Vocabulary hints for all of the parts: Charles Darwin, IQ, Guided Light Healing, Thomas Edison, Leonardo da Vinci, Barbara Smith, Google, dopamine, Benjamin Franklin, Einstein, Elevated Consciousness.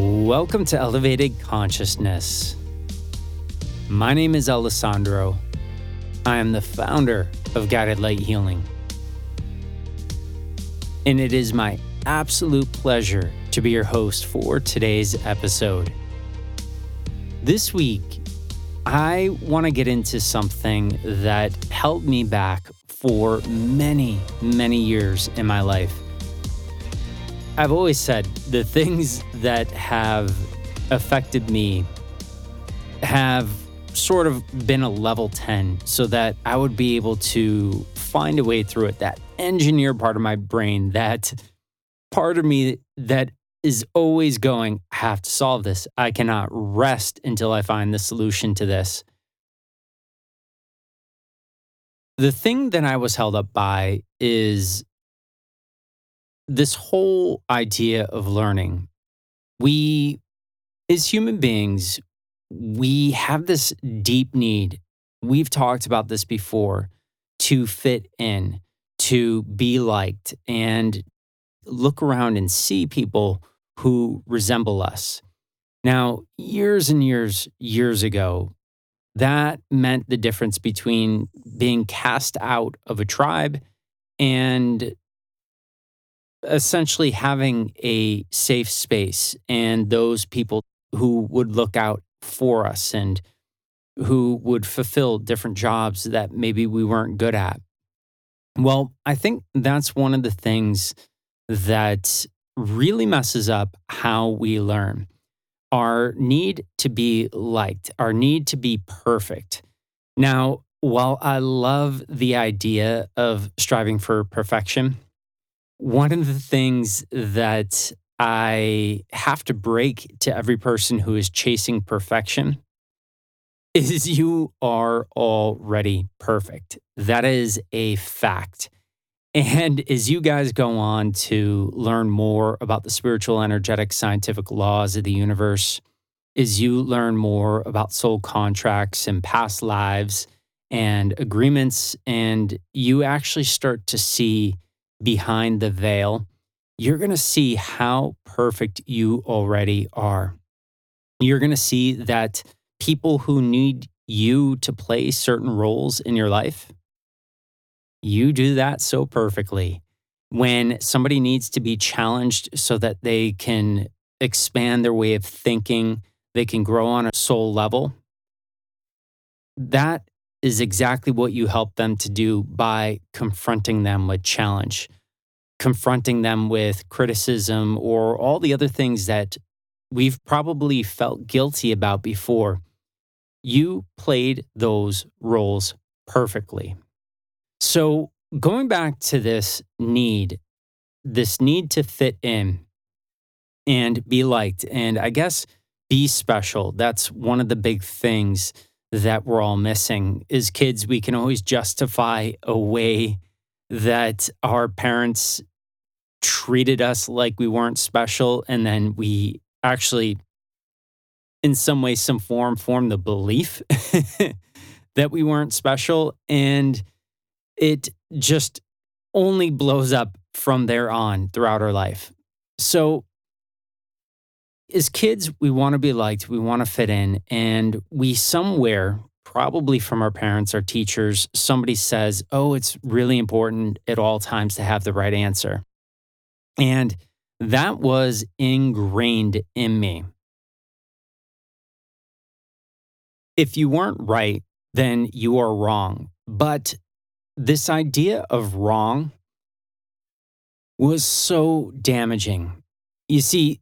Welcome to Elevated Consciousness. My name is Alessandro. I am the founder of Guided Light Healing. And it is my absolute pleasure to be your host for today's episode. This week, I want to get into something that held me back for many, many years in my life. I've always said the things that have affected me have sort of been a level 10 so that I would be able to find a way through it. That engineer part of my brain, that part of me that is always going, I have to solve this. I cannot rest until I find the solution to this. The thing that I was held up by is this whole idea of learning. We, as human beings, we have this deep need. We've talked about this before, to fit in, to be liked, and look around and see people who resemble us. Now, years and years ago, that meant the difference between being cast out of a tribe and essentially having a safe space and those people who would look out for us and who would fulfill different jobs that maybe we weren't good at. Well, I think that's one of the things that really messes up how we learn. Our need to be liked, our need to be perfect. Now, while I love the idea of striving for perfection, one of the things that I have to break to every person who is chasing perfection is you are already perfect. That is a fact. And as you guys go on to learn more about the spiritual, energetic, scientific laws of the universe, as you learn more about soul contracts and past lives and agreements, and you actually start to see behind the veil, you're going to see how perfect you already are. You're going to see that people who need you to play certain roles in your life, you do that so perfectly. When somebody needs to be challenged so that they can expand their way of thinking, they can grow on a soul level, that is exactly what you help them to do by confronting them with challenge, confronting them with criticism or all the other things that we've probably felt guilty about before. You played those roles perfectly. So going back to this need to fit in and be liked and I guess be special, that's one of the big things that we're all missing. As kids, we can always justify a way that our parents treated us like we weren't special, and then we actually, in some way, some form, form the belief that we weren't special, and it just only blows up from there on throughout our life. So as kids, we want to be liked, we want to fit in, and we somewhere, probably from our parents, our teachers, somebody says, oh, it's really important at all times to have the right answer. And that was ingrained in me. If you weren't right, then you are wrong. But this idea of wrong was so damaging. You see,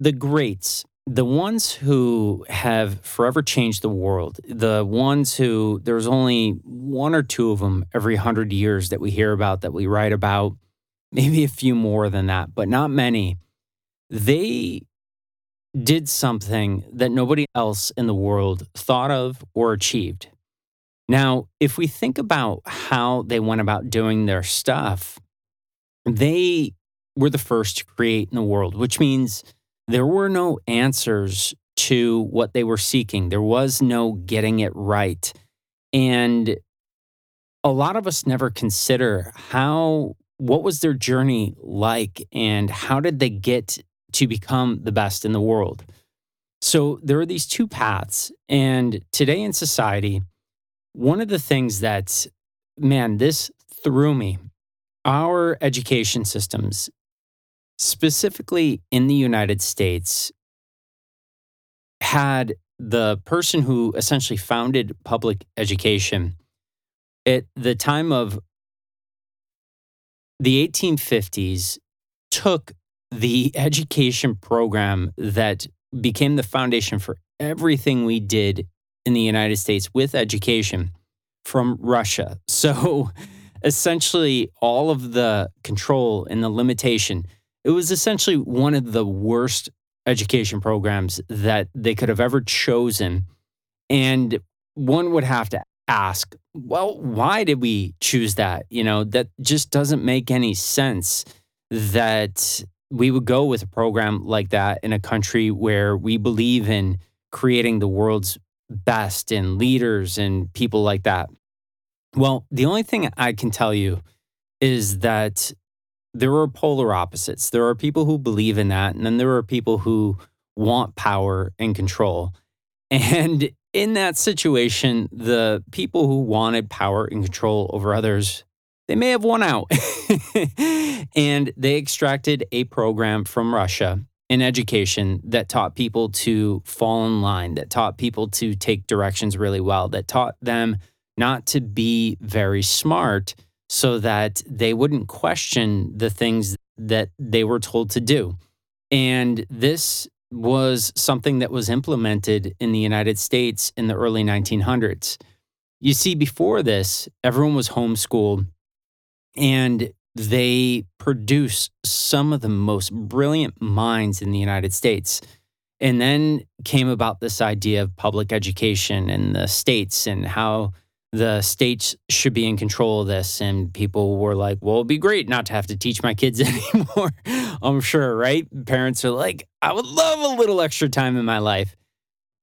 the greats, the ones who have forever changed the world, the ones who, there's only one or two of them every 100 years that we hear about, that we write about, maybe a few more than that, but not many. They did something that nobody else in the world thought of or achieved. Now, if we think about how they went about doing their stuff, they were the first to create in the world, which means there were no answers to what they were seeking. There was no getting it right. And a lot of us never consider what was their journey like and how did they get to become the best in the world. So there are these two paths. And today in society, one of the things that, man, this threw me, our education systems, specifically in the United States, had the person who essentially founded public education at the time of the 1850s took the education program that became the foundation for everything we did in the United States with education from Russia. So essentially all of the control and the limitation, it was essentially one of the worst education programs that they could have ever chosen. And one would have to ask, well, why did we choose that? You know, that just doesn't make any sense that we would go with a program like that in a country where we believe in creating the world's best and leaders and people like that. Well, the only thing I can tell you is that there are polar opposites. There are people who believe in that, and then there are people who want power and control. And in that situation, the people who wanted power and control over others, they may have won out. And they extracted a program from Russia in education that taught people to fall in line, that taught people to take directions really well, that taught them not to be very smart so that they wouldn't question the things that they were told to do. And this was something that was implemented in the United States in the early 1900s. You see, before this, everyone was homeschooled, and they produce some of the most brilliant minds in the United States. And then came about this idea of public education and the states and how the states should be in control of this. And people were like, well, it'd be great not to have to teach my kids anymore. I'm sure, right? Parents are like, I would love a little extra time in my life.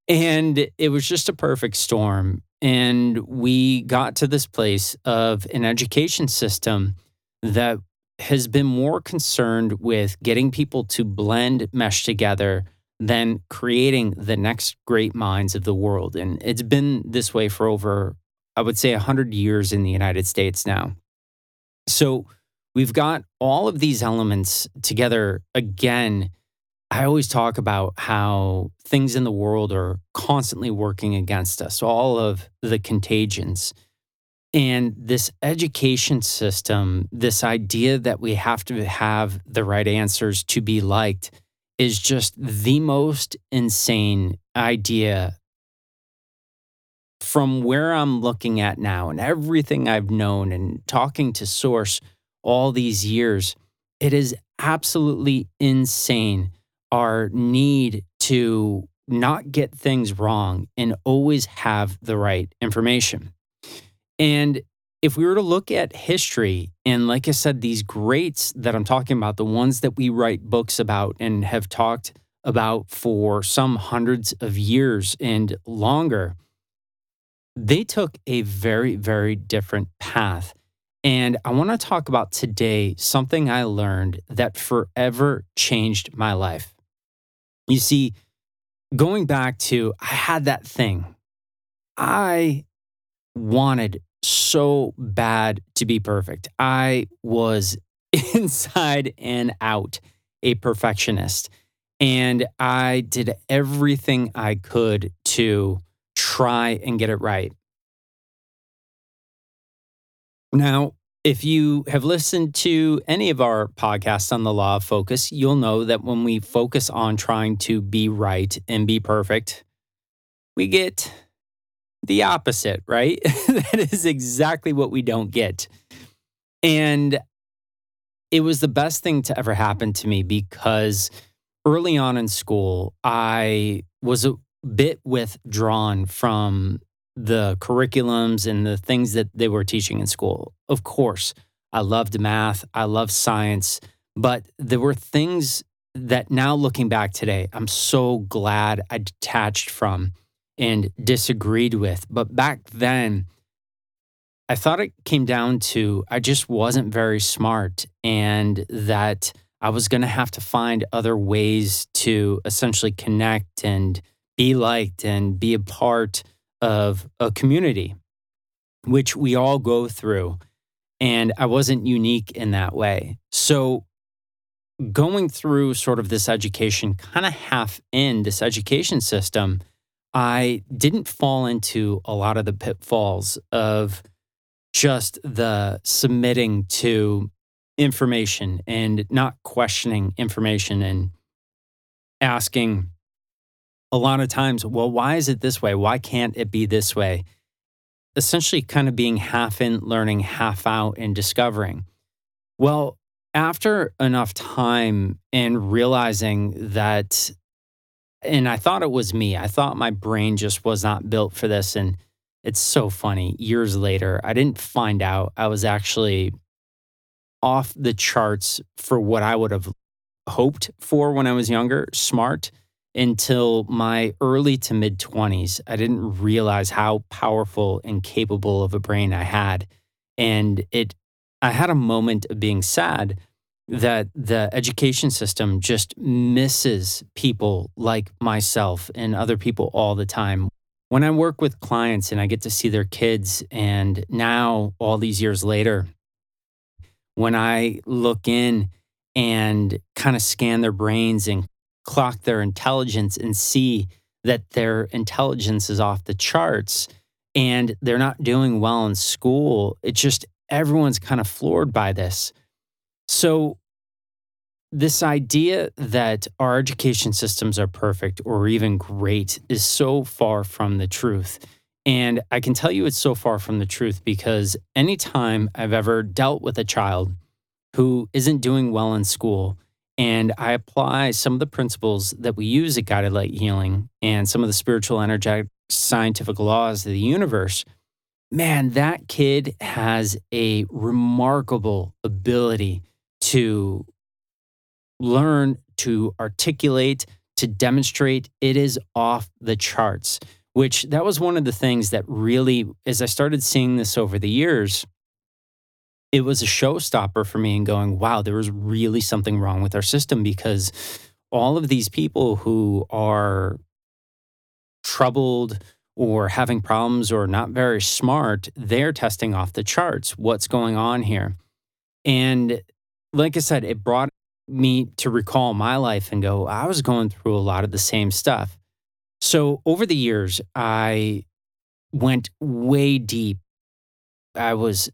And it was just a perfect storm. And we got to this place of an education system that has been more concerned with getting people to blend, mesh together, than creating the next great minds of the world. And it's been this way for over, I would say, 100 years in the United States now. So we've got all of these elements together. Again, I always talk about how things in the world are constantly working against us, all of the contagions. And this education system, this idea that we have to have the right answers to be liked, is just the most insane idea from where I'm looking at now and everything I've known and talking to Source all these years. It is absolutely insane, our need to not get things wrong and always have the right information. And if we were to look at history, and like I said, these greats that I'm talking about, the ones that we write books about and have talked about for some hundreds of years and longer, they took a very, very different path. And I want to talk about today something I learned that forever changed my life. You see, going back to, I had that thing. I wanted so bad to be perfect. I was inside and out a perfectionist. And I did everything I could to try and get it right. Now, if you have listened to any of our podcasts on the Law of Focus, you'll know that when we focus on trying to be right and be perfect, we get the opposite, right? That is exactly what we don't get. And it was the best thing to ever happen to me, because early on in school, I was a bit withdrawn from the curriculums and the things that they were teaching in school. Of course, I loved math, I loved science, but there were things that now, looking back today, I'm so glad I detached from and disagreed with. But back then, I thought it came down to I just wasn't very smart, and that I was going to have to find other ways to essentially connect and be liked and be a part of a community, which we all go through. And I wasn't unique in that way. So going through sort of this education, kind of half in this education system, I didn't fall into a lot of the pitfalls of just the submitting to information and not questioning information and asking a lot of times, well, why is it this way? Why can't it be this way? Essentially kind of being half in, learning, half out, and discovering. Well, after enough time and realizing that, and I thought it was me. I thought my brain just was not built for this. And it's so funny, years later, I didn't find out I was actually off the charts for what I would have hoped for when I was younger, smart, until my early to mid 20s. I didn't realize how powerful and capable of a brain I had. And I had a moment of being sad that the education system just misses people like myself and other people all the time. When I work with clients and I get to see their kids, and now all these years later, when I look in and kind of scan their brains and clock their intelligence and see that their intelligence is off the charts and they're not doing well in school, it's just everyone's kind of floored by this. So this idea that our education systems are perfect or even great is so far from the truth. And I can tell you it's so far from the truth because anytime I've ever dealt with a child who isn't doing well in school, and I apply some of the principles that we use at Guided Light Healing and some of the spiritual, energetic, scientific laws of the universe, man, that kid has a remarkable ability to learn, to articulate, to demonstrate. It is off the charts, which that was one of the things that really, as I started seeing this over the years, it was a showstopper for me and going, wow, there was really something wrong with our system because all of these people who are troubled or having problems or not very smart, they're testing off the charts. What's going on here? And like I said, it brought me to recall my life and go, I was going through a lot of the same stuff. So over the years, I went way deep. I was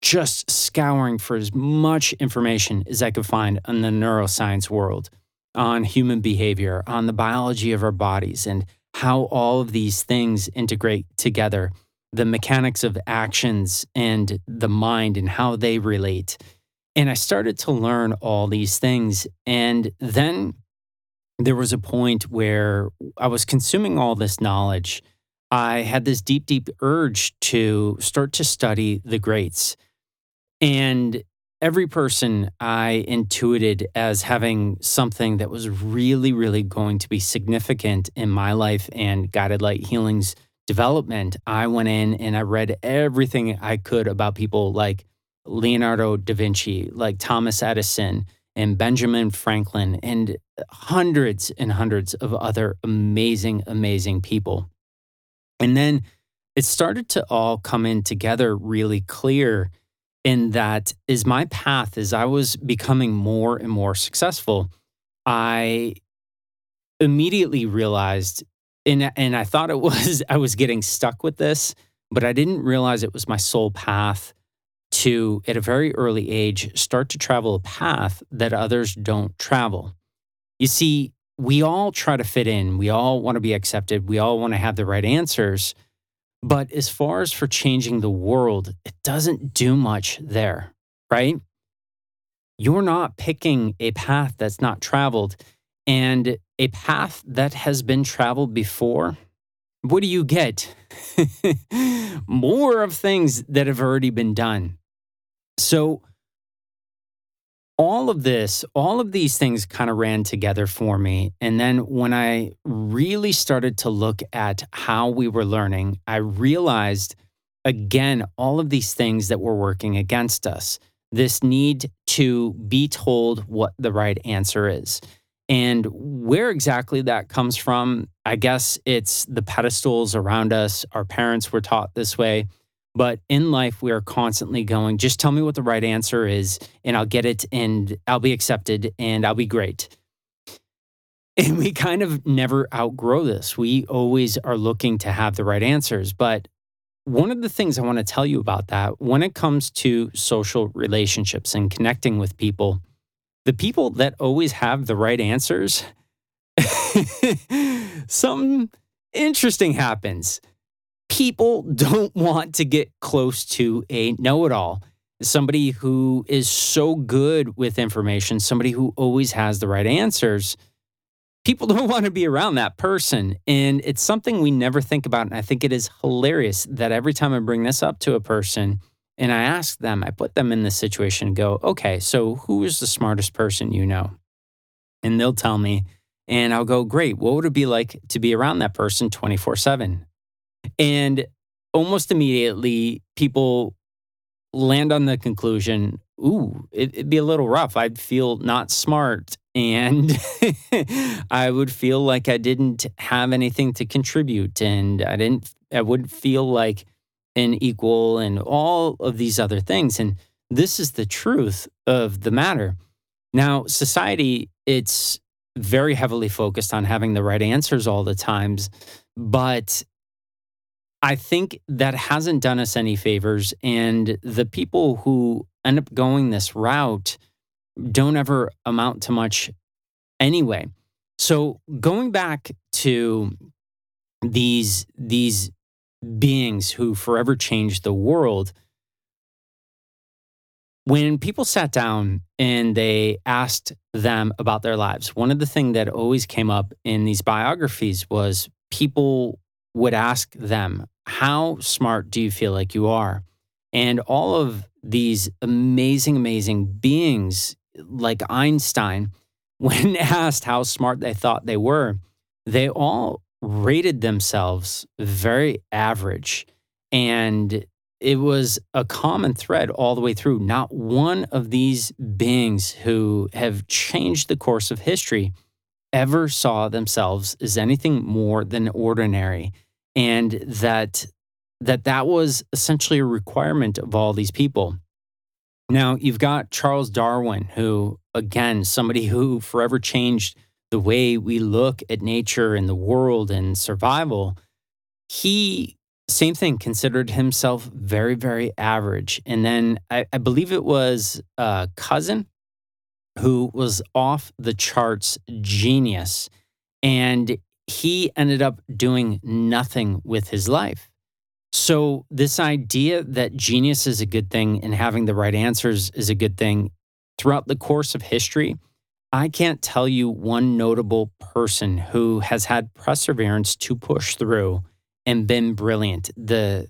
just scouring for as much information as I could find on the neuroscience world, on human behavior, on the biology of our bodies, and how all of these things integrate together, the mechanics of actions and the mind and how they relate. And I started to learn all these things. And then there was a point where I was consuming all this knowledge. I had this deep, deep urge to start to study the greats. And every person I intuited as having something that was really, really going to be significant in my life and Guided Light Healing's development, I went in and I read everything I could about people like Leonardo da Vinci, like Thomas Edison, and Benjamin Franklin, and hundreds of other amazing, amazing people. And then it started to all come in together really clear in that is my path as I was becoming more and more successful, I immediately realized, and I thought I was getting stuck with this, but I didn't realize it was my soul path to, at a very early age, start to travel a path that others don't travel. You see, we all try to fit in. We all want to be accepted. We all want to have the right answers. But as far as for changing the world, it doesn't do much there, right? You're not picking a path that's not traveled. And a path that has been traveled before, what do you get? More of things that have already been done. So all of these things kind of ran together for me. And then when I really started to look at how we were learning, I realized, again, all of these things that were working against us. this need to be told what the right answer is. And where exactly that comes from, I guess it's the pedestals around us. Our parents were taught this way. But in life, we are constantly going, just tell me what the right answer is, and I'll get it, and I'll be accepted, and I'll be great. And we kind of never outgrow this. We always are looking to have the right answers. But one of the things I want to tell you about that, when it comes to social relationships and connecting with people, the people that always have the right answers, something interesting happens. People don't want to get close to a know-it-all, somebody who is so good with information, somebody who always has the right answers. People don't want to be around that person. And it's something we never think about. And I think it is hilarious that every time I bring this up to a person and I ask them, I put them in this situation and go, okay, so who is the smartest person you know? And they'll tell me, and I'll go, great, what would it be like to be around that person 24/7? And almost immediately, people land on the conclusion, ooh, it'd be a little rough. I'd feel not smart, and I would feel like I didn't have anything to contribute, and I wouldn't feel like an equal, and all of these other things. And this is the truth of the matter. Now, society, it's very heavily focused on having the right answers all the times, but I think that hasn't done us any favors, and the people who end up going this route don't ever amount to much anyway. So going back to these beings who forever changed the world, when people sat down and they asked them about their lives, one of the things that always came up in these biographies was people would ask them, how smart do you feel like you are? And all of these amazing, amazing beings like Einstein, when asked how smart they thought they were, they all rated themselves very average. And it was a common thread all the way through. Not one of these beings who have changed the course of history ever saw themselves as anything more than ordinary, and that was essentially a requirement of all these people. Now, you've got Charles Darwin, who, again, somebody who forever changed the way we look at nature and the world and survival. He, same thing, considered himself very, very average. And then I believe it was a cousin who was off the charts genius, and he ended up doing nothing with his life. So this idea that genius is a good thing and having the right answers is a good thing, throughout the course of history, I can't tell you one notable person who has had perseverance to push through and been brilliant. At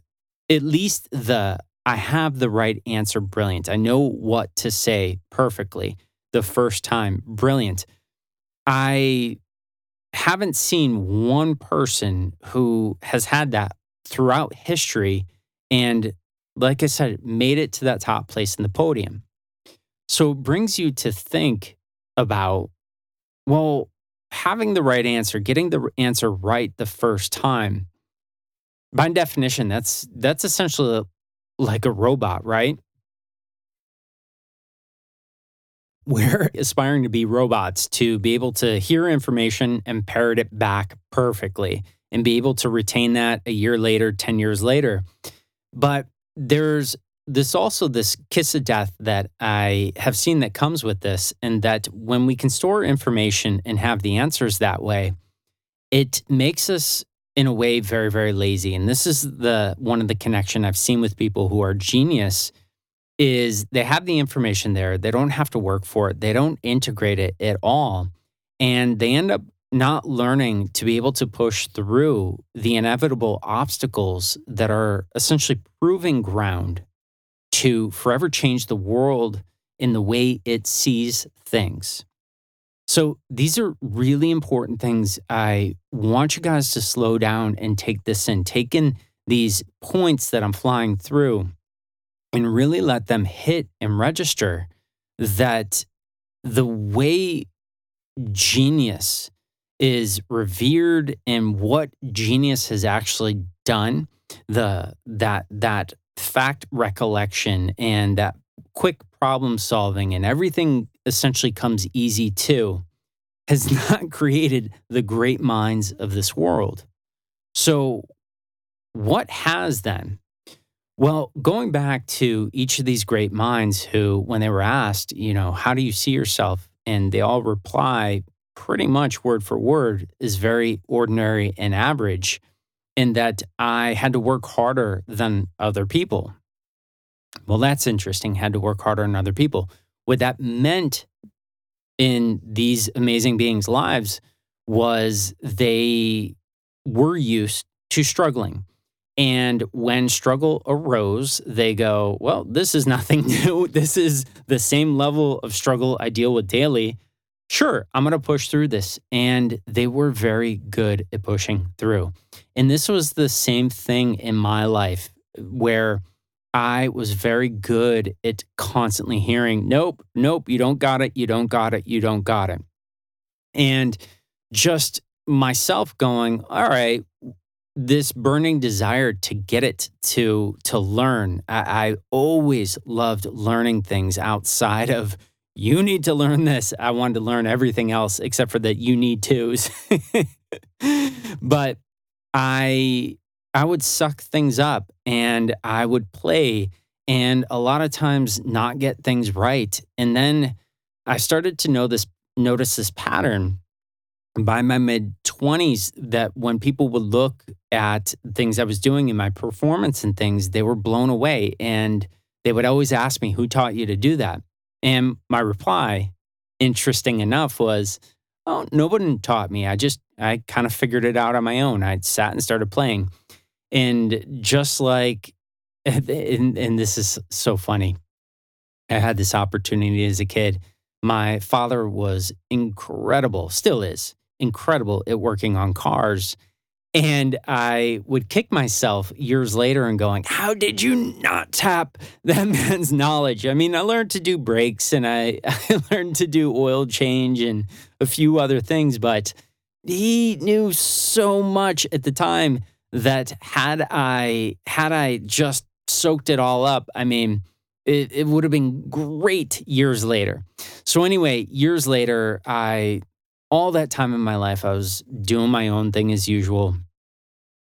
least I have the right answer brilliant. I know what to say perfectly the first time, brilliant. I haven't seen one person who has had that throughout history and, like I said, made it to that top place in the podium. So it brings you to think about, well, having the right answer, getting the answer right the first time, by definition, that's essentially like a robot, right? We're aspiring to be robots, to be able to hear information and parrot it back perfectly and be able to retain that a year later, 10 years later. But there's this kiss of death that I have seen that comes with this, and that when we can store information and have the answers that way, it makes us, in a way, very, very lazy. And this is one of the connection I've seen with people who are genius, is they have the information there. They don't have to work for it. They don't integrate it at all. And they end up not learning to be able to push through the inevitable obstacles that are essentially proving ground to forever change the world in the way it sees things. So these are really important things. I want you guys to slow down and take this in. Take in these points that I'm flying through and really let them hit and register that the way genius is revered and what genius has actually done, that fact recollection and that quick problem solving and everything essentially comes easy too, has not created the great minds of this world. So what has then? Well, going back to each of these great minds who, when they were asked, how do you see yourself? And they all reply pretty much word for word is very ordinary and average, in that I had to work harder than other people. Well, that's interesting, had to work harder than other people. What that meant in these amazing beings' lives was they were used to struggling. And when struggle arose, they go, well, this is nothing new. This is the same level of struggle I deal with daily. Sure, I'm going to push through this. And they were very good at pushing through. And this was the same thing in my life, where I was very good at constantly hearing, nope, you don't got it, you don't got it, you don't got it. And just myself going, all right, this burning desire to get it, to learn. I always loved learning things outside of, you need to learn this. I wanted to learn everything else except for that you need tos. But I would suck things up and I would play and a lot of times not get things right. And then I started to notice this pattern by my mid-20s, that when people would look at things I was doing in my performance and things, they were blown away. And they would always ask me, who taught you to do that? And my reply, interesting enough, was, oh, nobody taught me. I kind of figured it out on my own. I sat and started playing. And just like, and this is so funny, I had this opportunity as a kid. My father was incredible, still is incredible at working on cars. And I would kick myself years later and going, how did you not tap that man's knowledge? I mean, I learned to do brakes and I learned to do oil change and a few other things, but he knew so much at the time that had I just soaked it all up, I mean, it would have been great years later. So anyway, years later, all that time in my life, I was doing my own thing as usual.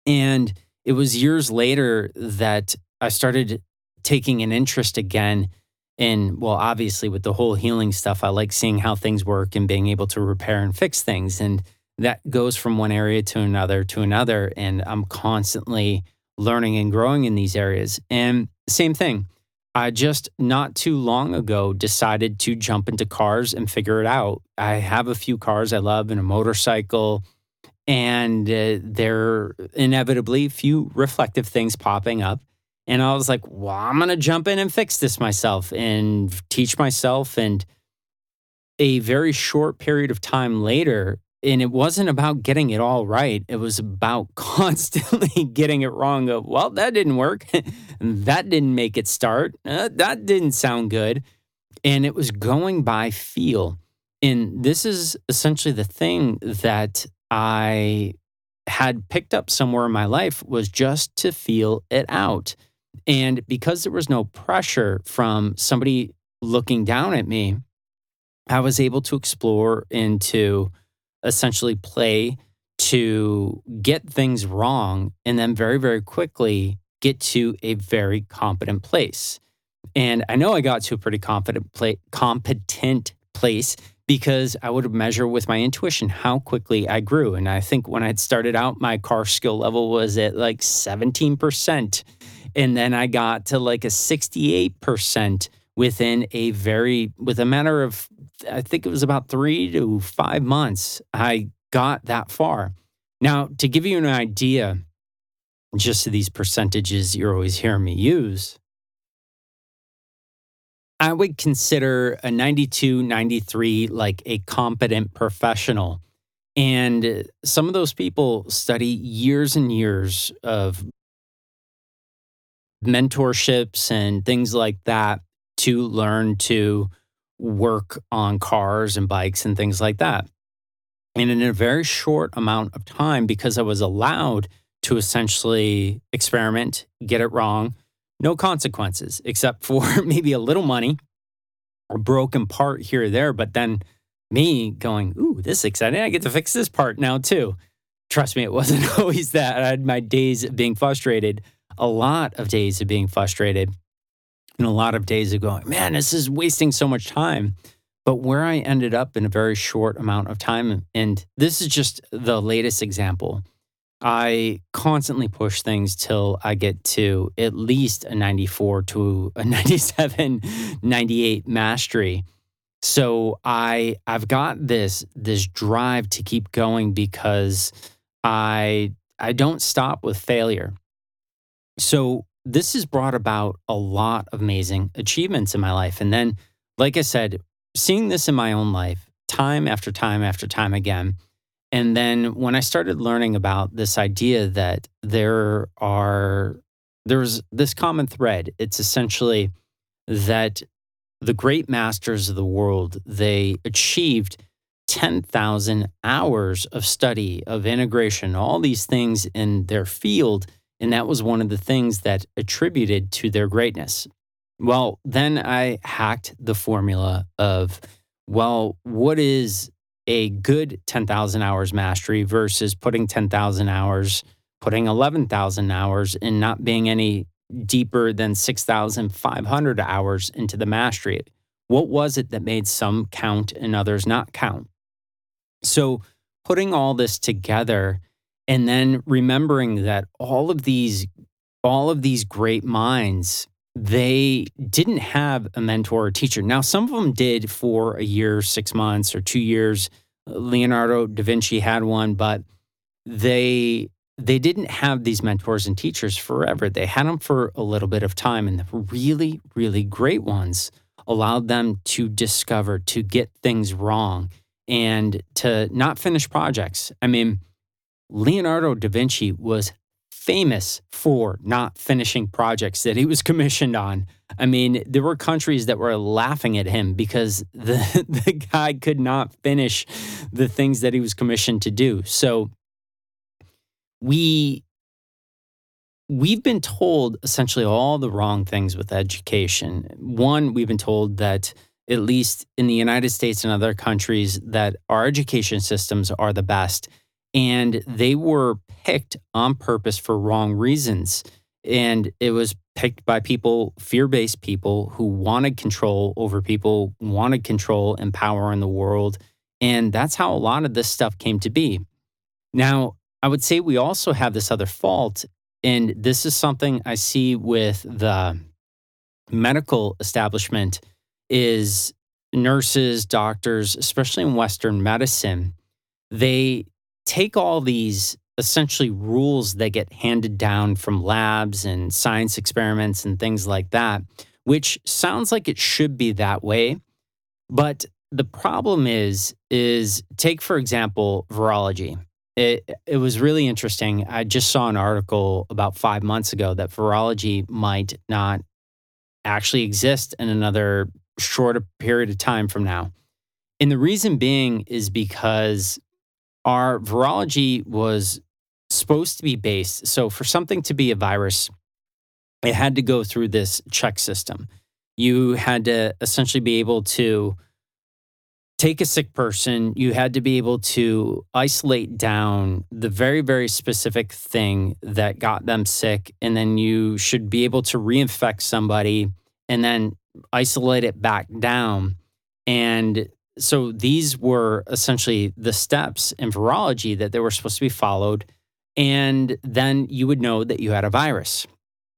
And it was years later that I started taking an interest again in, well, obviously with the whole healing stuff, I like seeing how things work and being able to repair and fix things. And that goes from one area to another. And I'm constantly learning and growing in these areas. And same thing. I just not too long ago decided to jump into cars and figure it out. I have a few cars I love and a motorcycle, and there inevitably few reflective things popping up. And I was like, well, I'm going to jump in and fix this myself and teach myself. And a very short period of time later, and it wasn't about getting it all right. It was about constantly getting it wrong. Of, well, that didn't work. That didn't make it start. That didn't sound good. And it was going by feel. And this is essentially the thing that I had picked up somewhere in my life, was just to feel it out. And because there was no pressure from somebody looking down at me, I was able to explore into essentially play to get things wrong and then very, very quickly get to a very competent place. And I know I got to a pretty competent place because I would measure with my intuition how quickly I grew. And I think when I started out, my car skill level was at like 17%. And then I got to like a 68% with a matter of, I think it was about 3 to 5 months, I got that far. Now, to give you an idea, just to these percentages you're always hearing me use, I would consider a 92, 93 like a competent professional. And some of those people study years and years of mentorships and things like that to learn to work on cars and bikes and things like that. And in a very short amount of time, because I was allowed to essentially experiment, get it wrong, no consequences, except for maybe a little money, a broken part here or there, but then me going, ooh, this is exciting. I get to fix this part now too. Trust me, it wasn't always that. I had my days of being frustrated, a lot of days of being frustrated, and a lot of days of going, man, this is wasting so much time. But where I ended up in a very short amount of time, and this is just the latest example, I constantly push things till I get to at least a 94 to a 97, 98 mastery. So I've got this drive to keep going because I don't stop with failure. So this has brought about a lot of amazing achievements in my life. And then, like I said, seeing this in my own life, time after time after time again. And then when I started learning about this idea that there's this common thread, it's essentially that the great masters of the world, they achieved 10,000 hours of study, of integration, all these things in their field. And that was one of the things that attributed to their greatness. Well, then I hacked the formula of, well, what is a good 10,000 hours mastery versus putting 10,000 hours, putting 11,000 hours and not being any deeper than 6,500 hours into the mastery. What was it that made some count and others not count? So putting all this together and then remembering that all of these great minds, they didn't have a mentor or teacher. Now, some of them did for a year, 6 months, or 2 years. Leonardo da Vinci had one, but they didn't have these mentors and teachers forever. They had them for a little bit of time, and the really, really great ones allowed them to discover, to get things wrong, and to not finish projects. I mean, Leonardo da Vinci was famous for not finishing projects that he was commissioned on. I mean, there were countries that were laughing at him because the guy could not finish the things that he was commissioned to do. So we've been told essentially all the wrong things with education. One, we've been told that, at least in the United States and other countries, that our education systems are the best. And they were picked on purpose for wrong reasons. And it was picked by people, fear-based people, who wanted control over people, wanted control and power in the world. And that's how a lot of this stuff came to be. Now, I would say we also have this other fault, and this is something I see with the medical establishment, is nurses, doctors, especially in Western medicine, they take all these essentially rules that get handed down from labs and science experiments and things like that, which sounds like it should be that way. But the problem is take, for example, virology. It was really interesting. I just saw an article about 5 months ago that virology might not actually exist in another shorter period of time from now. And the reason being is because our virology was supposed to be based. So for something to be a virus, it had to go through this check system. You had to essentially be able to take a sick person, you had to be able to isolate down the very, very specific thing that got them sick, and then you should be able to reinfect somebody and then isolate it back down. And so these were essentially the steps in virology that they were supposed to be followed, and then you would know that you had a virus.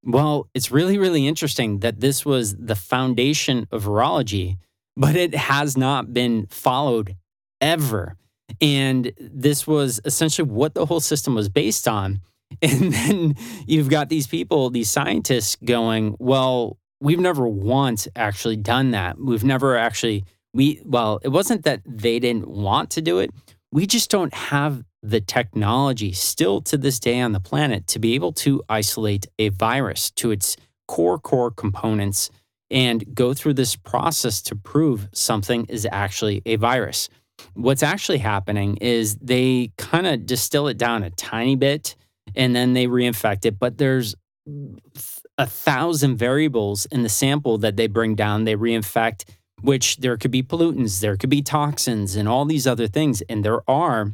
Well, it's really, really interesting that this was the foundation of virology, but it has not been followed ever. And this was essentially what the whole system was based on. And then you've got these people, these scientists going, well, we've never once actually done that. We've never actually, well, it wasn't that they didn't want to do it. We just don't have the technology still to this day on the planet to be able to isolate a virus to its core components and go through this process to prove something is actually a virus. What's actually happening is they kind of distill it down a tiny bit and then they reinfect it, but there's 1,000 variables in the sample that they bring down, they reinfect, which there could be pollutants, there could be toxins and all these other things, and there are.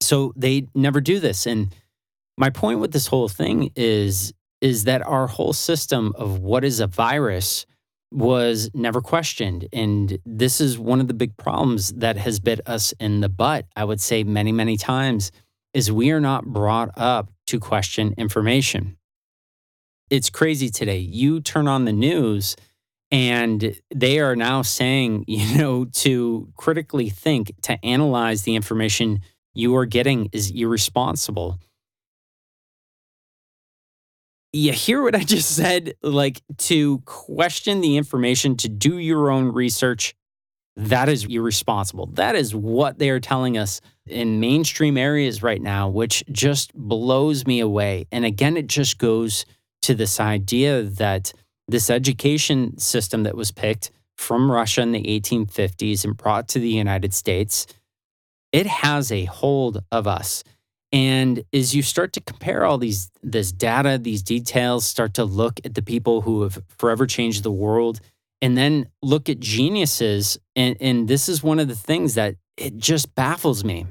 So they never do this. And my point with this whole thing is that our whole system of what is a virus was never questioned. And this is one of the big problems that has bit us in the butt, I would say many, many times, is we are not brought up to question information. It's crazy today. You turn on the news and they are now saying, to critically think, to analyze the information you are getting is irresponsible. You hear what I just said? Like, to question the information, to do your own research, that is irresponsible. That is what they are telling us in mainstream areas right now, which just blows me away. And again, it just goes to this idea that this education system that was picked from Russia in the 1850s and brought to the United States, it has a hold of us. And as you start to compare all this data, these details, start to look at the people who have forever changed the world, and then look at geniuses, and this is one of the things that it just baffles me.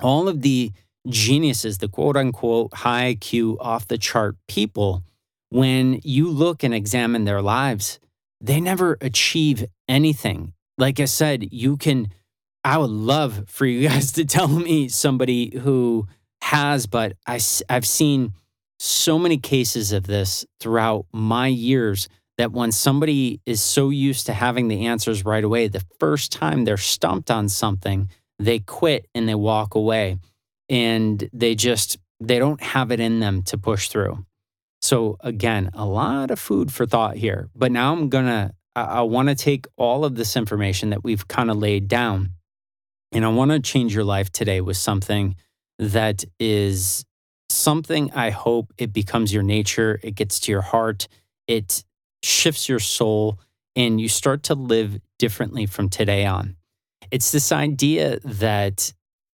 All of the geniuses, the quote-unquote high IQ, off-the-chart people, when you look and examine their lives, they never achieve anything. Like I said, I would love for you guys to tell me somebody who has, but I've seen so many cases of this throughout my years that when somebody is so used to having the answers right away, the first time they're stumped on something, they quit and they walk away, and they don't have it in them to push through. So again, a lot of food for thought here, but now I want to take all of this information that we've kind of laid down, and I want to change your life today with something that is something I hope it becomes your nature, it gets to your heart, it shifts your soul, and you start to live differently from today on. It's this idea that,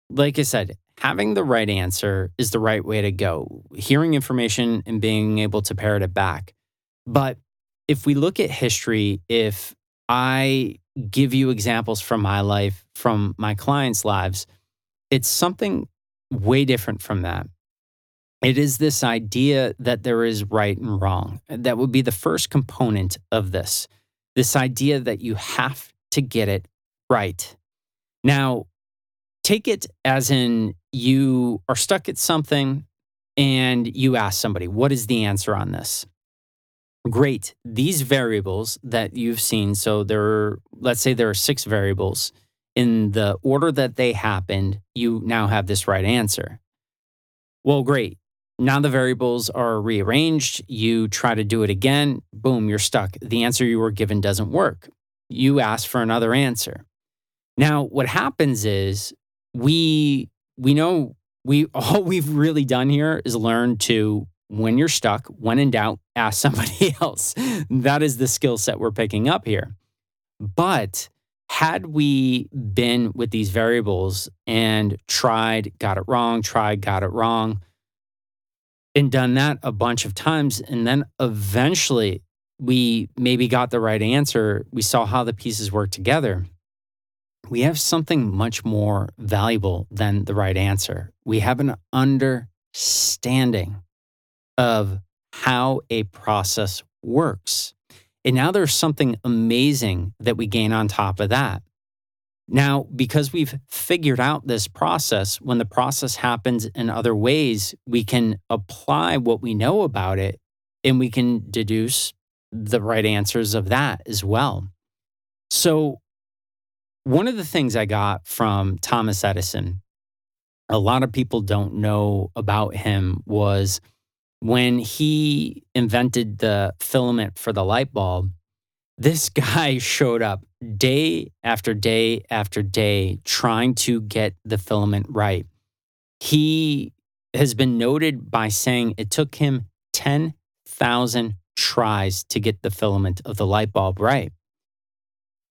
like I said, having the right answer is the right way to go. Hearing information and being able to parrot it back. But if we look at history, if I give you examples from my life, from my clients' lives, it's something way different from that. It is this idea that there is right and wrong. That would be the first component of this. This idea that you have to get it right. Now, take it as in you are stuck at something and you ask somebody, what is the answer on this? Great. These variables that you've seen, so let's say there are 6 variables. In the order that they happened, you now have this right answer. Well, great. Now the variables are rearranged. You try to do it again. Boom, you're stuck. The answer you were given doesn't work. You ask for another answer. Now, what happens is we know all we've really done here is learn to, when you're stuck, when in doubt, ask somebody else. That is the skill set we're picking up here. But had we been with these variables and tried, got it wrong, and done that a bunch of times, and then eventually we maybe got the right answer, we saw how the pieces work together, we have something much more valuable than the right answer. We have an understanding of how a process works. And now there's something amazing that we gain on top of that. Now, because we've figured out this process, when the process happens in other ways, we can apply what we know about it and we can deduce the right answers of that as well. So one of the things I got from Thomas Edison, a lot of people don't know about him, was when he invented the filament for the light bulb, this guy showed up day after day after day trying to get the filament right. He has been noted by saying it took him 10,000 tries to get the filament of the light bulb right.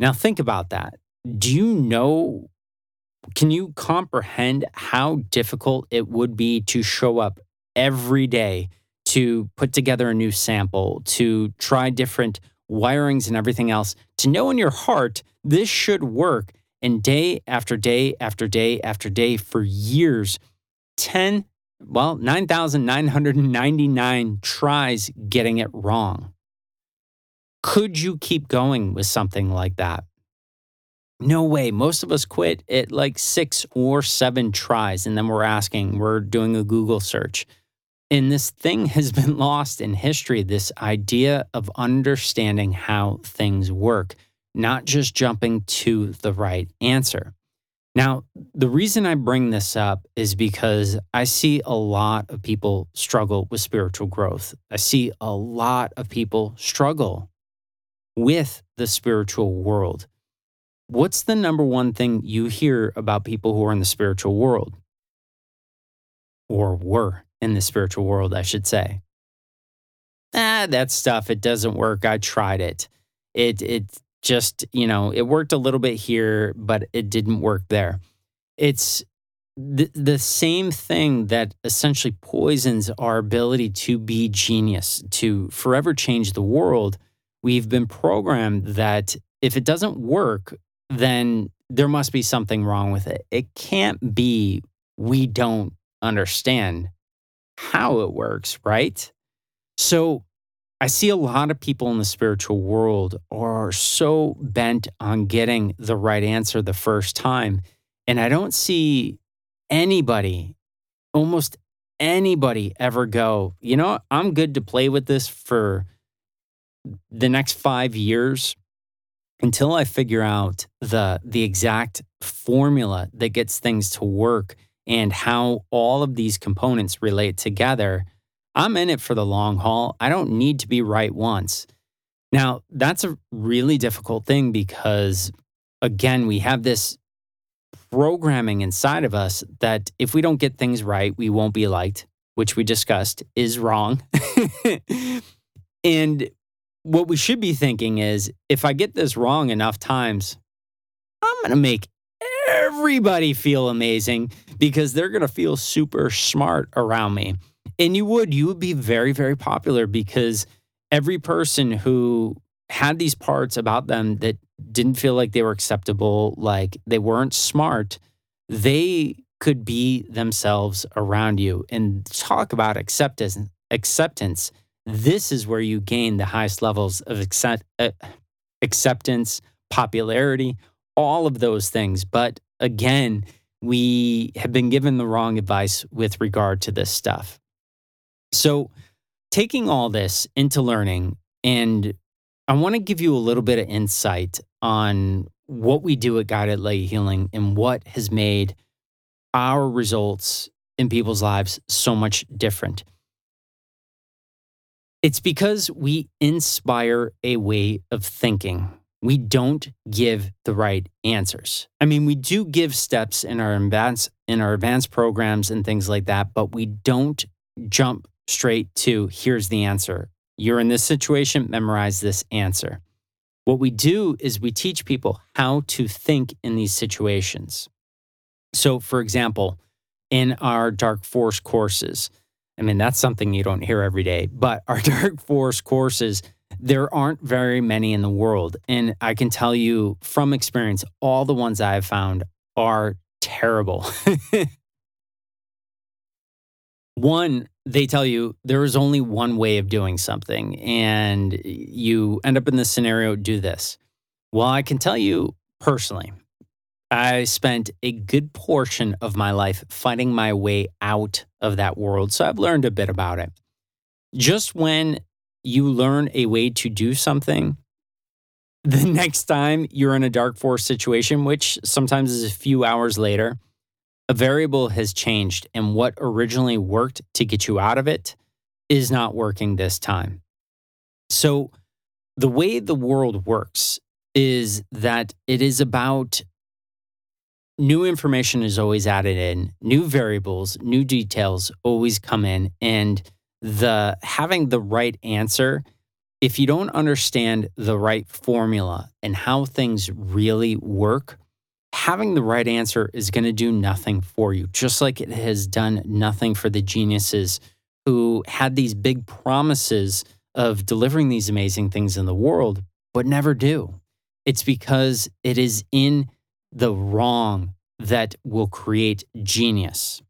Now think about that. Do you know, can you comprehend how difficult it would be to show up every day to put together a new sample, to try different wirings and everything else, to know in your heart this should work, and day after day after day after day for years, 9,999 tries getting it wrong. Could you keep going with something like that? No way. Most of us quit at like 6 or 7 tries, and then we're doing a Google search. And this thing has been lost in history, this idea of understanding how things work, not just jumping to the right answer. Now, the reason I bring this up is because I see a lot of people struggle with spiritual growth. I see a lot of people struggle with the spiritual world. What's the number one thing you hear about people who are in the spiritual world? Or were in the spiritual world, I should say. That stuff, it doesn't work. I tried it. It worked a little bit here, but it didn't work there. It's the same thing that essentially poisons our ability to be genius, to forever change the world. We've been programmed that if it doesn't work, then there must be something wrong with it. It can't be we don't understand how it works, right? So I see a lot of people in the spiritual world are so bent on getting the right answer the first time. And I don't see almost anybody ever go, you know, I'm good to play with this for the next 5 years until I figure out the exact formula that gets things to work and how all of these components relate together. I'm in it for the long haul. I don't need to be right once. Now, that's a really difficult thing because, again, we have this programming inside of us that if we don't get things right, we won't be liked, which we discussed is wrong. And what we should be thinking is, if I get this wrong enough times, I'm going to make everybody feel amazing because they're going to feel super smart around me. And you would be very, very popular because every person who had these parts about them that didn't feel like they were acceptable, like they weren't smart, they could be themselves around you. And talk about acceptance. This is where you gain the highest levels of acceptance, popularity, all of those things. But again, we have been given the wrong advice with regard to this stuff. So taking all this into learning, and I want to give you a little bit of insight on what we do at Guided Light Healing and what has made our results in people's lives so much different. It's because we inspire a way of thinking. We don't give the right answers. I mean, we do give steps in our advanced programs and things like that, but we don't jump straight to, here's the answer. You're in this situation, memorize this answer. What we do is we teach people how to think in these situations. So, for example, in our Dark Force courses, I mean, that's something you don't hear every day, but our Dark Force courses, there aren't very many in the world. And I can tell you from experience, all the ones I have found are terrible. One, they tell you there is only one way of doing something and you end up in this scenario, do this. Well, I can tell you personally, I spent a good portion of my life fighting my way out of that world. So I've learned a bit about it. Just when you learn a way to do something, the next time you're in a Dark Force situation, which sometimes is a few hours later, a variable has changed, and what originally worked to get you out of it is not working this time. So the way the world works is that it is about new information is always added in, new variables, new details always come in, and having the right answer if you don't understand the right formula and how things really work, having the right answer is going to do nothing for you, just like it has done nothing for the geniuses who had these big promises of delivering these amazing things in the world, but never do. It's because it is in the wrong that will create genius.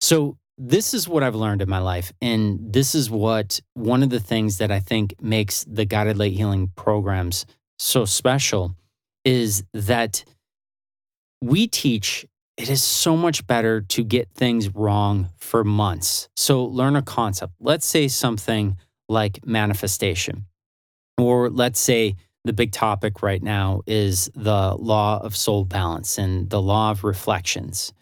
So this is what I've learned in my life, and this is what one of the things that I think makes the Guided Light Healing programs so special is that we teach it is so much better to get things wrong for months. So learn a concept. Let's say something like manifestation, or let's say the big topic right now is the law of soul balance and the law of reflections.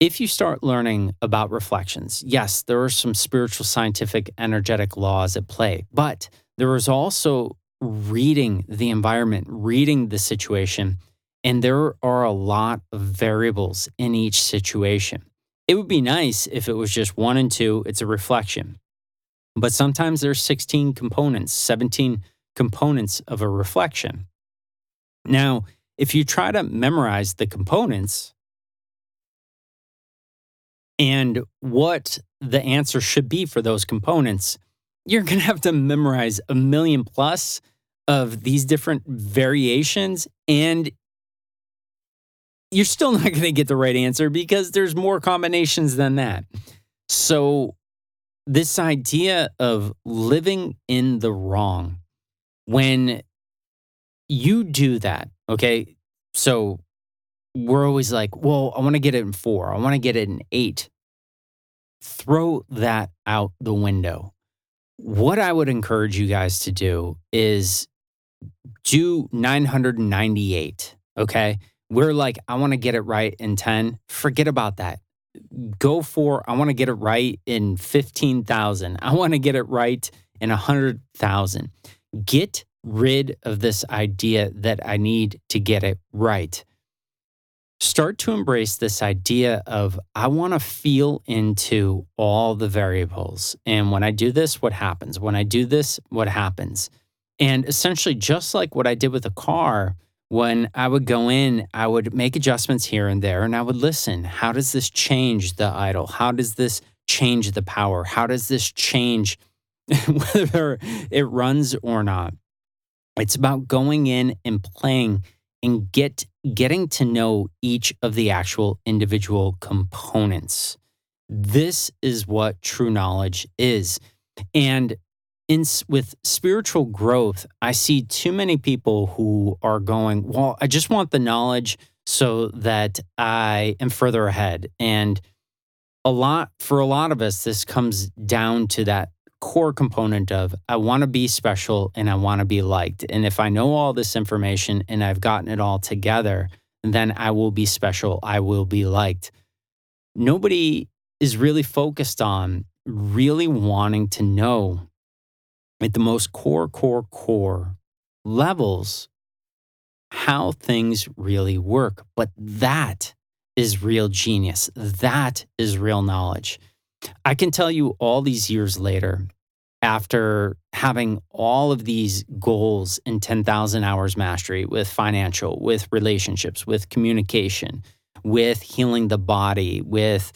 If you start learning about reflections, yes, there are some spiritual, scientific, energetic laws at play, but there is also reading the environment, reading the situation, and there are a lot of variables in each situation. It would be nice if it was just 1 and 2, it's a reflection. But sometimes there's 16 components, 17 components of a reflection. Now, if you try to memorize the components and what the answer should be for those components, you're going to have to memorize 1 million plus of these different variations, and you're still not going to get the right answer because there's more combinations than that. So this idea of living in the wrong, when you do that, okay, so we're always like, well, I want to get it in 4. I want to get it in 8. Throw that out the window. What I would encourage you guys to do is do 998, okay? We're like, I want to get it right in 10. Forget about that. Go for, I want to get it right in 15,000. I want to get it right in 100,000. Get rid of this idea that I need to get it right. Start to embrace this idea of, I want to feel into all the variables. And when I do this, what happens? When I do this, what happens? And essentially, just like what I did with a car, when I would go in, I would make adjustments here and there, and I would listen. How does this change the idle? How does this change the power? How does this change whether it runs or not? It's about going in and playing and getting to know each of the actual individual components. This is what true knowledge is. And with spiritual growth, I see too many people who are going, well, I just want the knowledge so that I am further ahead. And for a lot of us, this comes down to that core component of, I want to be special and I want to be liked. And if I know all this information and I've gotten it all together, then I will be special. I will be liked. Nobody is really focused on really wanting to know at the most core levels how things really work. But that is real genius. That is real knowledge. I can tell you all these years later, after having all of these goals in 10,000 hours mastery with financial, with relationships, with communication, with healing the body, with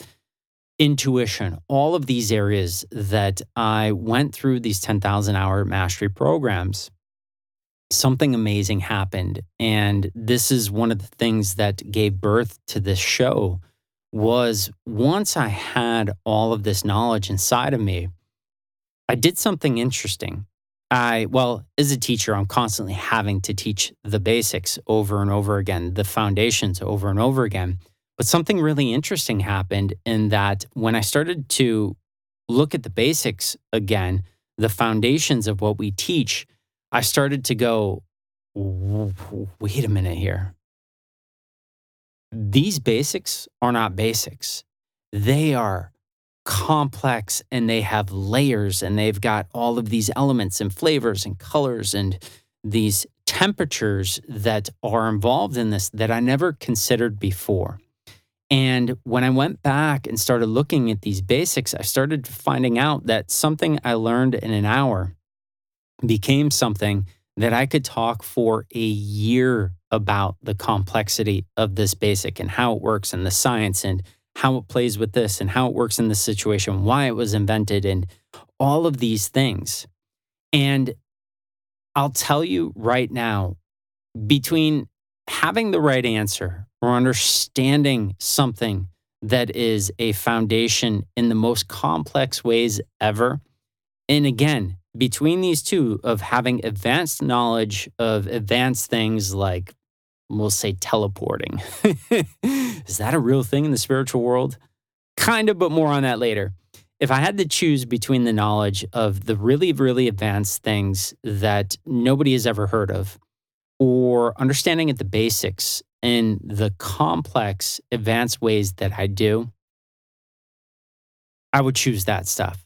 intuition, all of these areas that I went through these 10,000 hour mastery programs, something amazing happened. And this is one of the things that gave birth to this show, was once I had all of this knowledge inside of me, I did something interesting. As a teacher, I'm constantly having to teach the basics over and over again, the foundations over and over again. But something really interesting happened in that when I started to look at the basics again, the foundations of what we teach, I started to go, wait a minute here. These basics are not basics. They are complex and they have layers and they've got all of these elements and flavors and colors and these temperatures that are involved in this that I never considered before. And when I went back and started looking at these basics, I started finding out that something I learned in an hour became something that I could talk for a year about the complexity of this basic and how it works and the science and how it plays with this and how it works in this situation, why it was invented and all of these things. And I'll tell you right now, between having the right answer or understanding something that is a foundation in the most complex ways ever, and again, between these two of having advanced knowledge of advanced things like, we'll say, teleporting. Is that a real thing in the spiritual world? Kind of, but more on that later. If I had to choose between the knowledge of the really, really advanced things that nobody has ever heard of, or understanding at the basics in the complex advanced ways that I do, I would choose that stuff.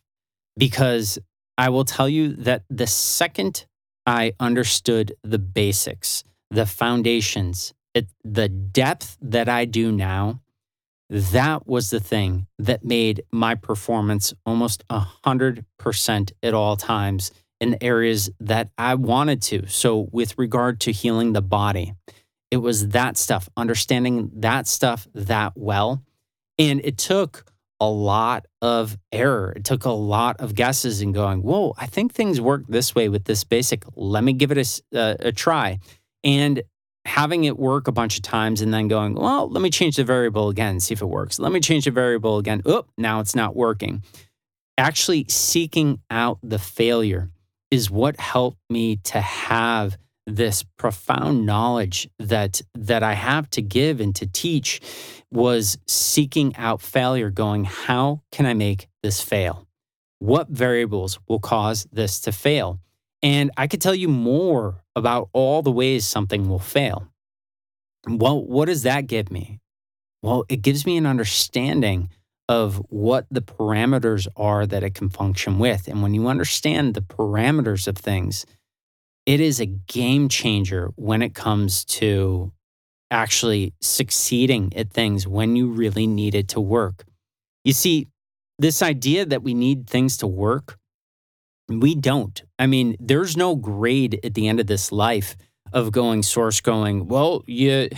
Because I will tell you that the second I understood the basics, the foundations, the depth that I do now, that was the thing that made my performance almost 100% at all times in the areas that I wanted to. So with regard to healing the body, it was that stuff, understanding that stuff that well. And it took a lot of error. It took a lot of guesses and going, whoa, I think things work this way with this basic. Let me give it a try. And having it work a bunch of times and then going, well, let me change the variable again, see if it works. Let me change the variable again. Oh, now it's not working. Actually seeking out the failure is what helped me to have this profound knowledge that I have to give and to teach, was seeking out failure, going, how can I make this fail? What variables will cause this to fail? And I could tell you more about all the ways something will fail. Well, what does that give me? Well, it gives me an understanding of what the parameters are that it can function with. And when you understand the parameters of things, it is a game changer when it comes to actually succeeding at things when you really need it to work. You see, this idea that we need things to work, we don't. I mean, there's no grade at the end of this life of going, well, you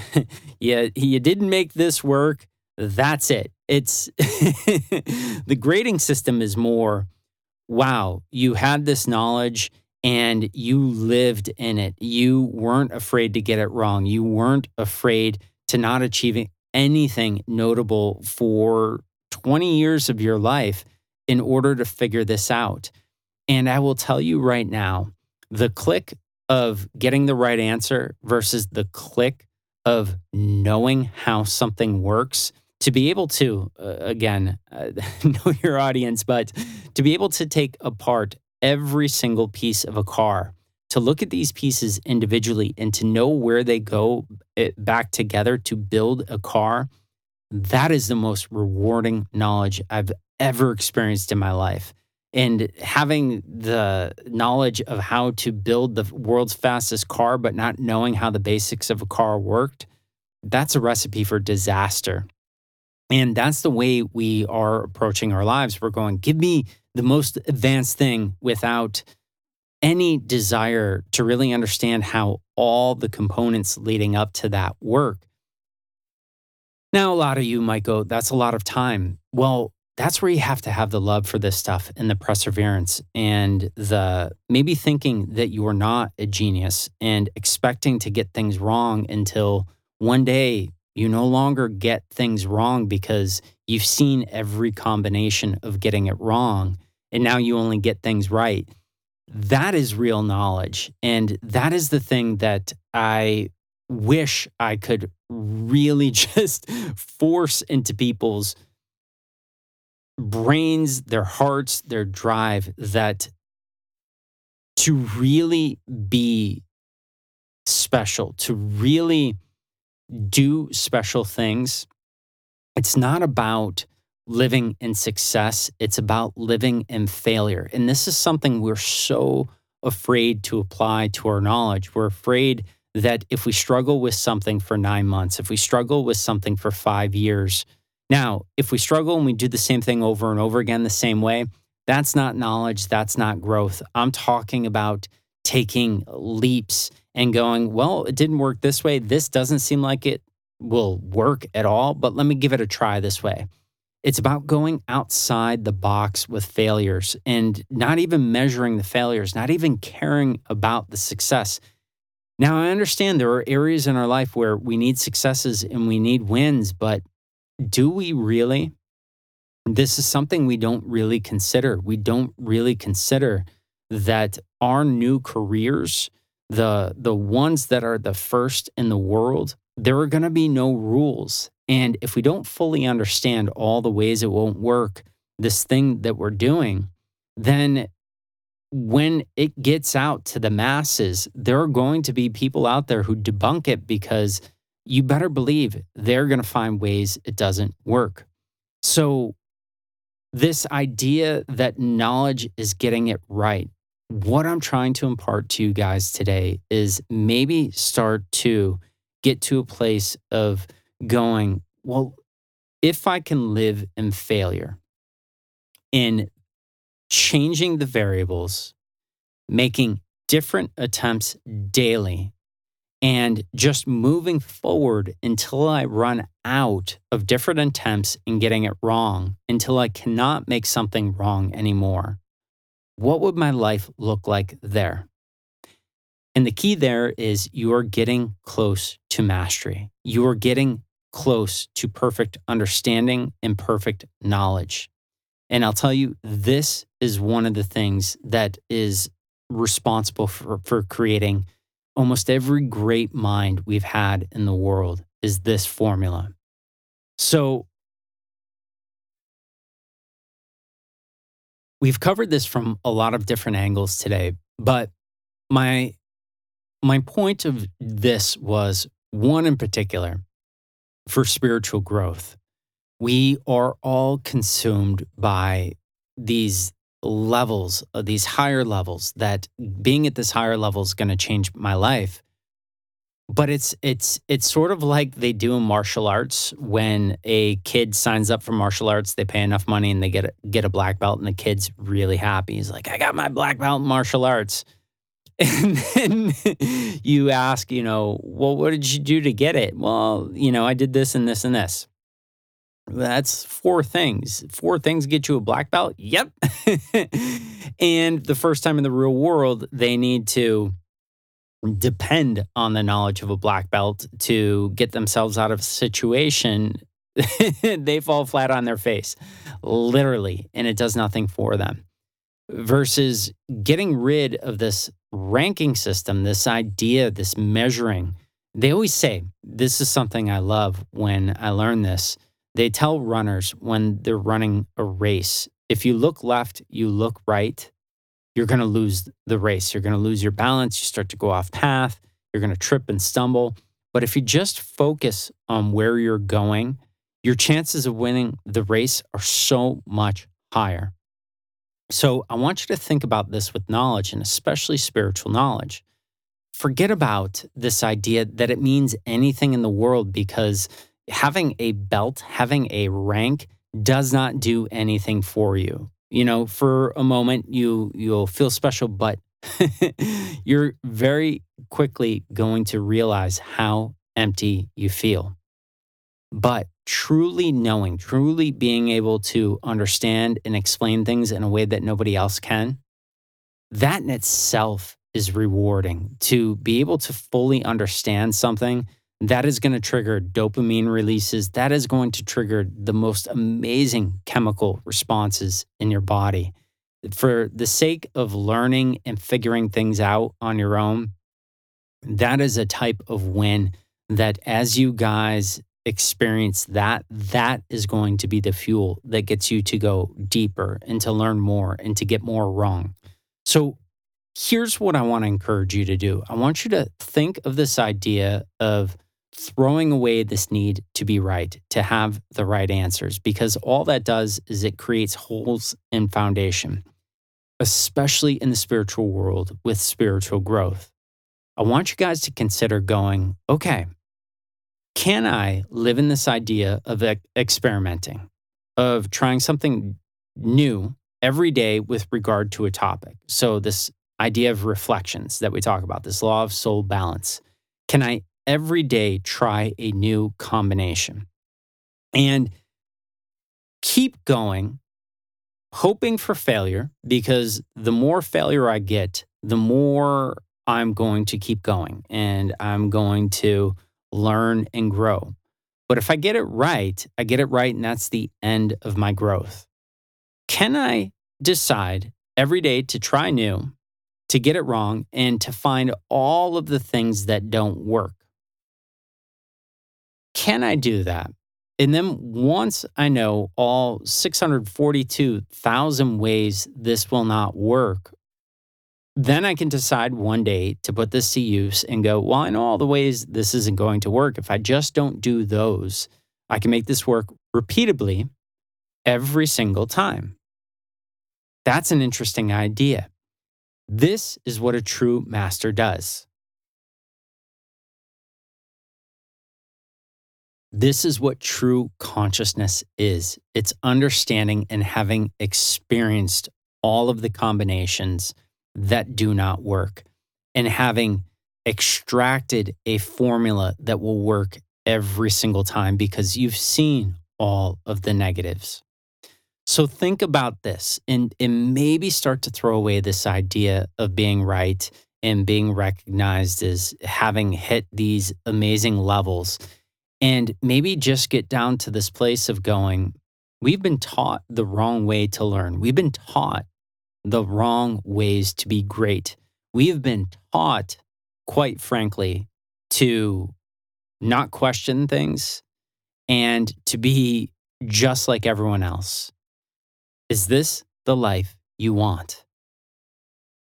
didn't make this work. That's it. It's the grading system is more, wow, you had this knowledge and you lived in it. You weren't afraid to get it wrong. You weren't afraid to not achieving anything notable for 20 years of your life in order to figure this out. And I will tell you right now, the click of getting the right answer versus the click of knowing how something works, to be able to, know your audience, but to be able to take apart every single piece of a car, to look at these pieces individually and to know where they go back together to build a car, that is the most rewarding knowledge I've ever experienced in my life. And having the knowledge of how to build the world's fastest car, but not knowing how the basics of a car worked, that's a recipe for disaster. And that's the way we are approaching our lives. We're going, give me the most advanced thing without any desire to really understand how all the components leading up to that work. Now, a lot of you might go, that's a lot of time. Well, that's where you have to have the love for this stuff and the perseverance and the maybe thinking that you are not a genius and expecting to get things wrong until one day you no longer get things wrong because you've seen every combination of getting it wrong, and now you only get things right. That is real knowledge. And that is the thing that I wish I could really just force into people's brains, their hearts, their drive, that to really be special, to really do special things. It's not about living in success. It's about living in failure. And this is something we're so afraid to apply to our knowledge. We're afraid that if we struggle with something for 9 months, if we struggle with something for 5 years, now, if we struggle and we do the same thing over and over again the same way, that's not knowledge. That's not growth. I'm talking about taking leaps and going, well, it didn't work this way. This doesn't seem like it will work at all, but let me give it a try this way. It's about going outside the box with failures and not even measuring the failures, not even caring about the success. Now, I understand there are areas in our life where we need successes and we need wins, but do we really? This is something we don't really consider. We don't really consider that our new careers, the ones that are the first in the world, there are going to be no rules. And if we don't fully understand all the ways it won't work, this thing that we're doing, then when it gets out to the masses, there are going to be people out there who debunk it, because you better believe they're going to find ways it doesn't work. So this idea that knowledge is getting it right, what I'm trying to impart to you guys today is maybe start to get to a place of going, well, if I can live in failure, in changing the variables, making different attempts daily, and just moving forward until I run out of different attempts and getting it wrong, until I cannot make something wrong anymore, what would my life look like there? And the key there is you are getting close to mastery. You are getting close to perfect understanding and perfect knowledge. And I'll tell you, this is one of the things that is responsible for creating almost every great mind we've had in the world, is this formula. So we've covered this from a lot of different angles today, but my point of this was one in particular for spiritual growth. We are all consumed by these levels, these higher levels, that being at this higher level is going to change my life. But it's sort of like they do in martial arts. When a kid signs up for martial arts, they pay enough money and they get a black belt, and the kid's really happy. He's like, I got my black belt in martial arts. And then you ask, well, what did you do to get it? Well, I did this and this and this. That's four things. Four things get you a black belt? Yep. And the first time in the real world, they need to depend on the knowledge of a black belt to get themselves out of a situation. They fall flat on their face, literally, and it does nothing for them. Versus getting rid of this ranking system, this idea, this measuring. They always say, this is something I love when I learned this. They tell runners when they're running a race, if you look left, you look right, you're going to lose the race. You're going to lose your balance. You start to go off path. You're going to trip and stumble. But if you just focus on where you're going, your chances of winning the race are so much higher. So I want you to think about this with knowledge, and especially spiritual knowledge. Forget about this idea that it means anything in the world, because having a belt, having a rank does not do anything for you. For a moment, you'll feel special, but you're very quickly going to realize how empty you feel. But truly knowing, truly being able to understand and explain things in a way that nobody else can, that in itself is rewarding. To be able to fully understand something, that is going to trigger dopamine releases. That is going to trigger the most amazing chemical responses in your body. For the sake of learning and figuring things out on your own, that is a type of win that, as you guys experience that is going to be the fuel that gets you to go deeper and to learn more and to get more wrong. So here's what I want to encourage you to do. I want you to think of this idea of throwing away this need to be right, to have the right answers, because all that does is it creates holes in foundation, especially in the spiritual world with spiritual growth. I want you guys to consider going, okay, can I live in this idea of experimenting, of trying something new every day with regard to a topic? So this idea of reflections that we talk about, this law of soul balance. Can I every day try a new combination? And keep going, hoping for failure, because the more failure I get, the more I'm going to keep going and I'm going to learn and grow. But if I get it right, I get it right, and that's the end of my growth. Can I decide every day to try new, to get it wrong, and to find all of the things that don't work? Can I do that? And then once I know all 642,000 ways this will not work, then I can decide one day to put this to use and go, well, I know all the ways this isn't going to work. If I just don't do those, I can make this work repeatably every single time. That's an interesting idea. This is what a true master does. This is what true consciousness is. It's understanding and having experienced all of the combinations that do not work and having extracted a formula that will work every single time because you've seen all of the negatives. So think about this and maybe start to throw away this idea of being right and being recognized as having hit these amazing levels. And maybe just get down to this place of going, we've been taught the wrong way to learn. We've been taught the wrong ways to be great. We've been taught, quite frankly, to not question things and to be just like everyone else. Is this the life you want?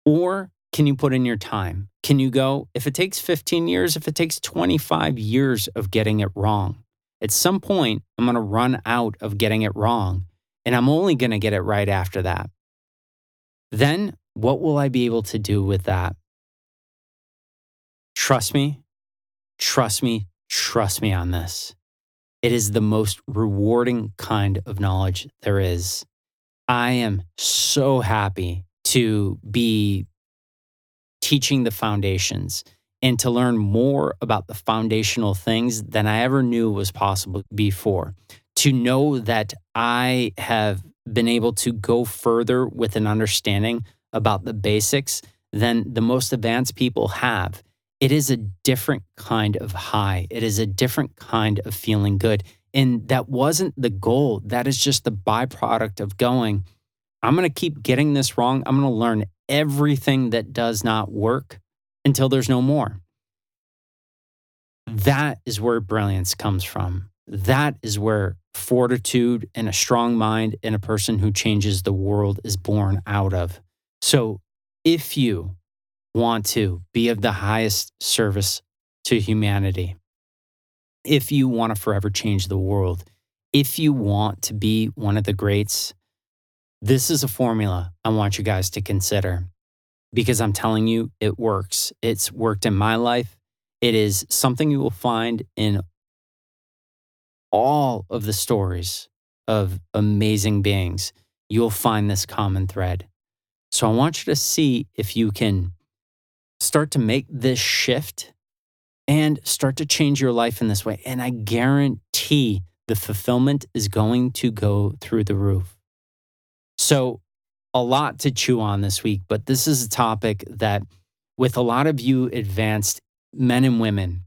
Or can you put in your time? Can you go, if it takes 15 years, if it takes 25 years of getting it wrong, at some point, I'm going to run out of getting it wrong, and I'm only going to get it right after that. Then what will I be able to do with that? Trust me on this. It is the most rewarding kind of knowledge there is. I am so happy to be teaching the foundations and to learn more about the foundational things than I ever knew was possible before. To know that I have been able to go further with an understanding about the basics than the most advanced people have. It is a different kind of high. It is a different kind of feeling good. And that wasn't the goal. That is just the byproduct of going, I'm going to keep getting this wrong. I'm going to learn everything that does not work until there's no more. That is where brilliance comes from. That is where fortitude and a strong mind and a person who changes the world is born out of. So if you want to be of the highest service to humanity, if you want to forever change the world, if you want to be one of the greats, this is a formula I want you guys to consider, because I'm telling you, it works. It's worked in my life. It is something you will find in all of the stories of amazing beings. You'll find this common thread. So I want you to see if you can start to make this shift and start to change your life in this way. And I guarantee the fulfillment is going to go through the roof. So a lot to chew on this week, but this is a topic that with a lot of you advanced men and women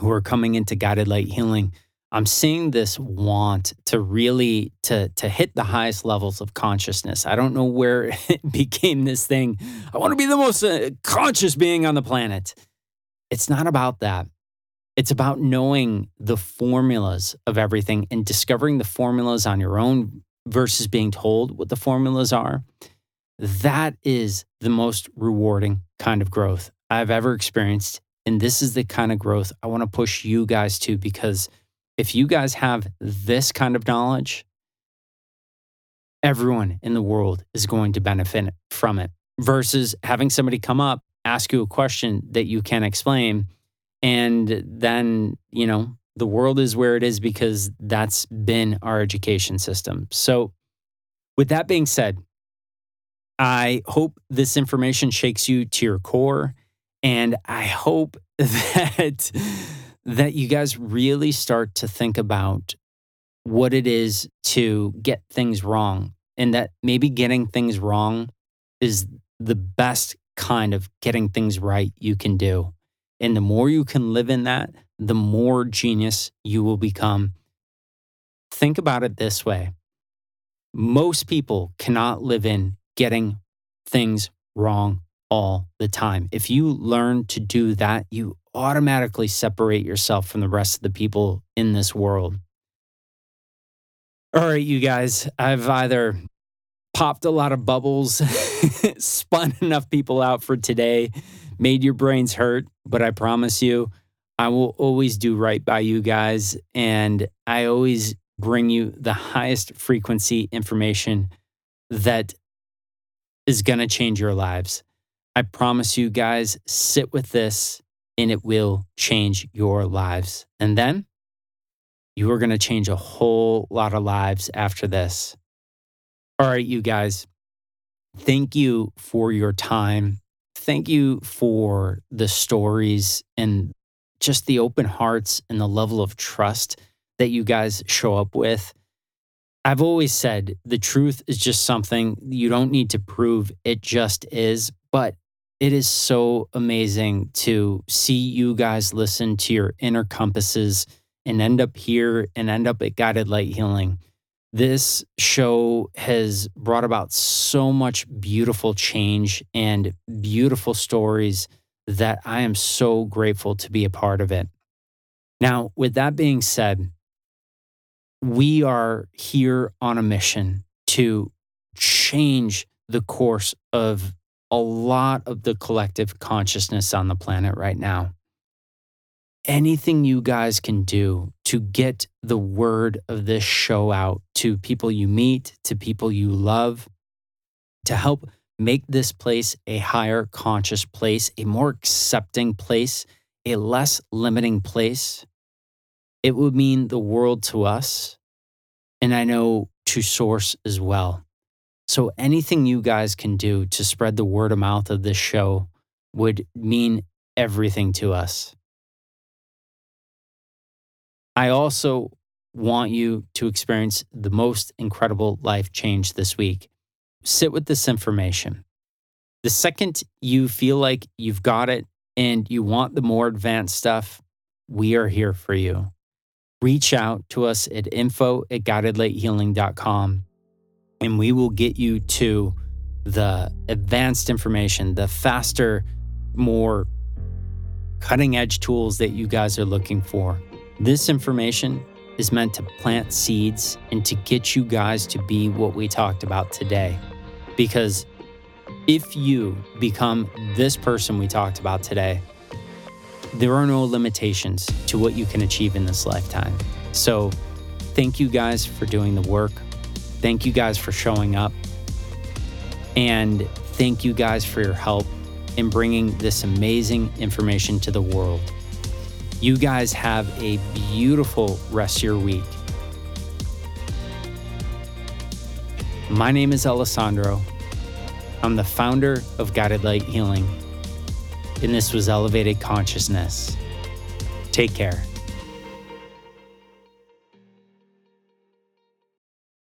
who are coming into Guided Light Healing, I'm seeing this want to really to hit the highest levels of consciousness. I don't know where it became this thing. I want to be the most conscious being on the planet. It's not about that. It's about knowing the formulas of everything and discovering the formulas on your own versus being told what the formulas are. That is the most rewarding kind of growth I've ever experienced. And this is the kind of growth I want to push you guys to, because if you guys have this kind of knowledge, everyone in the world is going to benefit from it, versus having somebody come up, ask you a question that you can't explain, and then, you know, the world is where it is because that's been our education system. So with that being said, I hope this information shakes you to your core, and I hope that you guys really start to think about what it is to get things wrong, and that maybe getting things wrong is the best kind of getting things right you can do. And the more you can live in that, the more genius you will become. Think about it this way. Most people cannot live in getting things wrong all the time. If you learn to do that, you automatically separate yourself from the rest of the people in this world. All right, you guys, I've either popped a lot of bubbles, spun enough people out for today, made your brains hurt, but I promise you, I will always do right by you guys, and I always bring you the highest frequency information that is going to change your lives. I promise you guys, sit with this, and it will change your lives. And then you are going to change a whole lot of lives after this. All right, you guys, thank you for your time. Thank you for the stories and just the open hearts and the level of trust that you guys show up with. I've always said the truth is just something you don't need to prove. It just is. But it is so amazing to see you guys listen to your inner compasses and end up here and end up at Guided Light Healing. This show has brought about so much beautiful change and beautiful stories that I am so grateful to be a part of it. Now, with that being said, we are here on a mission to change the course of a lot of the collective consciousness on the planet right now. Anything you guys can do to get the word of this show out to people you meet, to people you love, to help make this place a higher conscious place, a more accepting place, a less limiting place, it would mean the world to us, and I know to Source as well. So anything you guys can do to spread the word of mouth of this show would mean everything to us. I also want you to experience the most incredible life change this week. Sit with this information. The second you feel like you've got it and you want the more advanced stuff, we are here for you. Reach out to us at info@guidedlighthealing.com, and we will get you to the advanced information, the faster, more cutting edge tools that you guys are looking for. This information is meant to plant seeds and to get you guys to be what we talked about today. Because if you become this person we talked about today, there are no limitations to what you can achieve in this lifetime. So thank you guys for doing the work. Thank you guys for showing up. And thank you guys for your help in bringing this amazing information to the world. You guys have a beautiful rest of your week. My name is Alessandro. I'm the founder of Guided Light Healing. And this was Elevated Consciousness. Take care.